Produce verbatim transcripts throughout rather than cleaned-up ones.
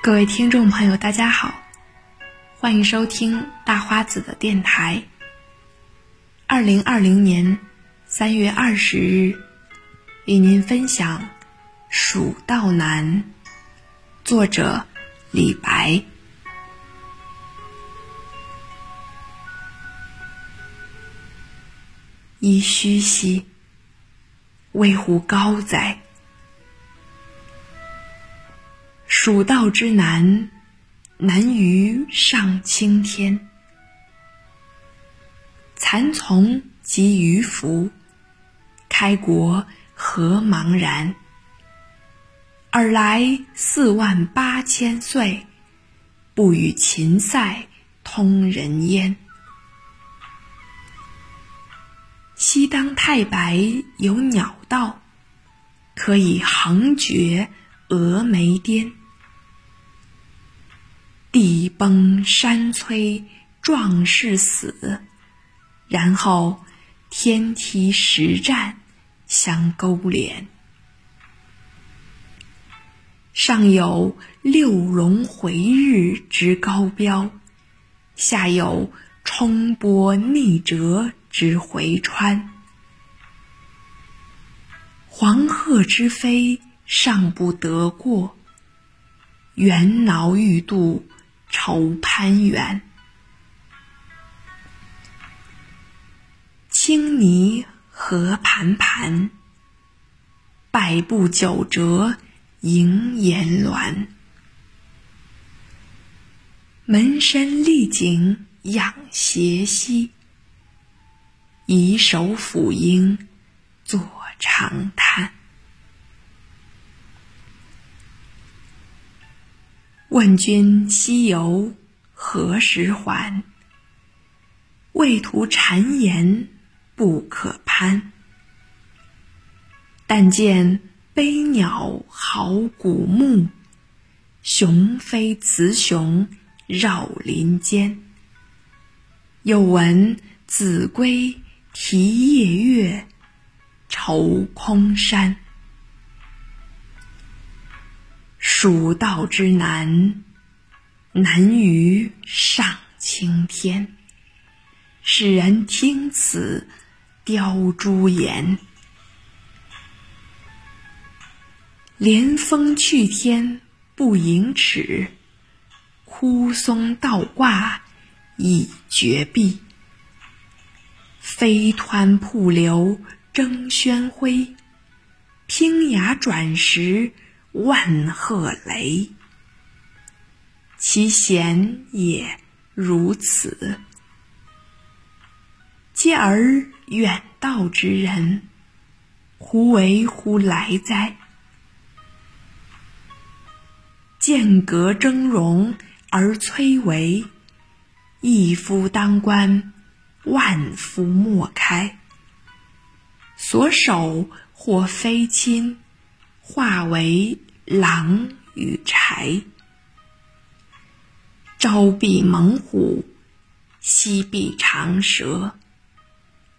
各位听众朋友大家好，欢迎收听大花子的电台。二零二零年三月二十日与您分享蜀道难，作者李白。噫吁兮，为乎高哉！蜀道之难，难于上青天。蚕丛及鱼凫，开国何茫然！尔来四万八千岁，不与秦塞通人烟。西当太白有鸟道，可以横绝峨眉巅。地崩山摧壮士死，然后天梯石栈相勾连。上有六龙回日之高标，下有冲波逆折之回川。黄鹤之飞尚不得过，猿猱欲度愁攀援。青泥何盘盘，百步九折萦岩峦。门深历井仰胁息，以手抚膺坐长叹。问君西游何时还？畏途谗言不可攀。但见悲鸟号古木，雄飞雌雄绕林间。又闻子规啼夜月，愁空山。蜀道之难，难于上青天。使人听此凋朱颜。连峰去天不盈尺，枯松倒挂倚绝壁。飞湍瀑流争喧哗，砯崖转石万壑雷。其险也如此。嗟而远道之人，胡为乎来哉！剑阁峥嵘而崔嵬，一夫当关，万夫莫开。所守或非亲，化为狼与豺。朝避猛虎，夕避长蛇。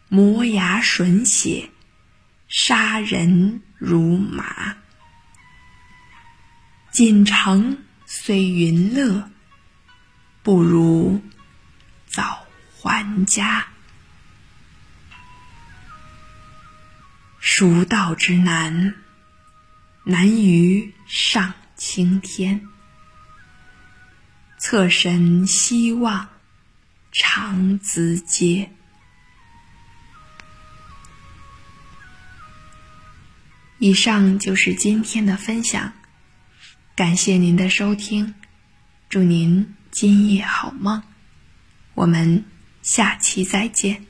磨牙吮血，杀人如麻。锦城虽云乐，不如早还家。蜀道之难，难于上青天。侧身西望长咨嗟。以上就是今天的分享，感谢您的收听，祝您今夜好梦，我们下期再见。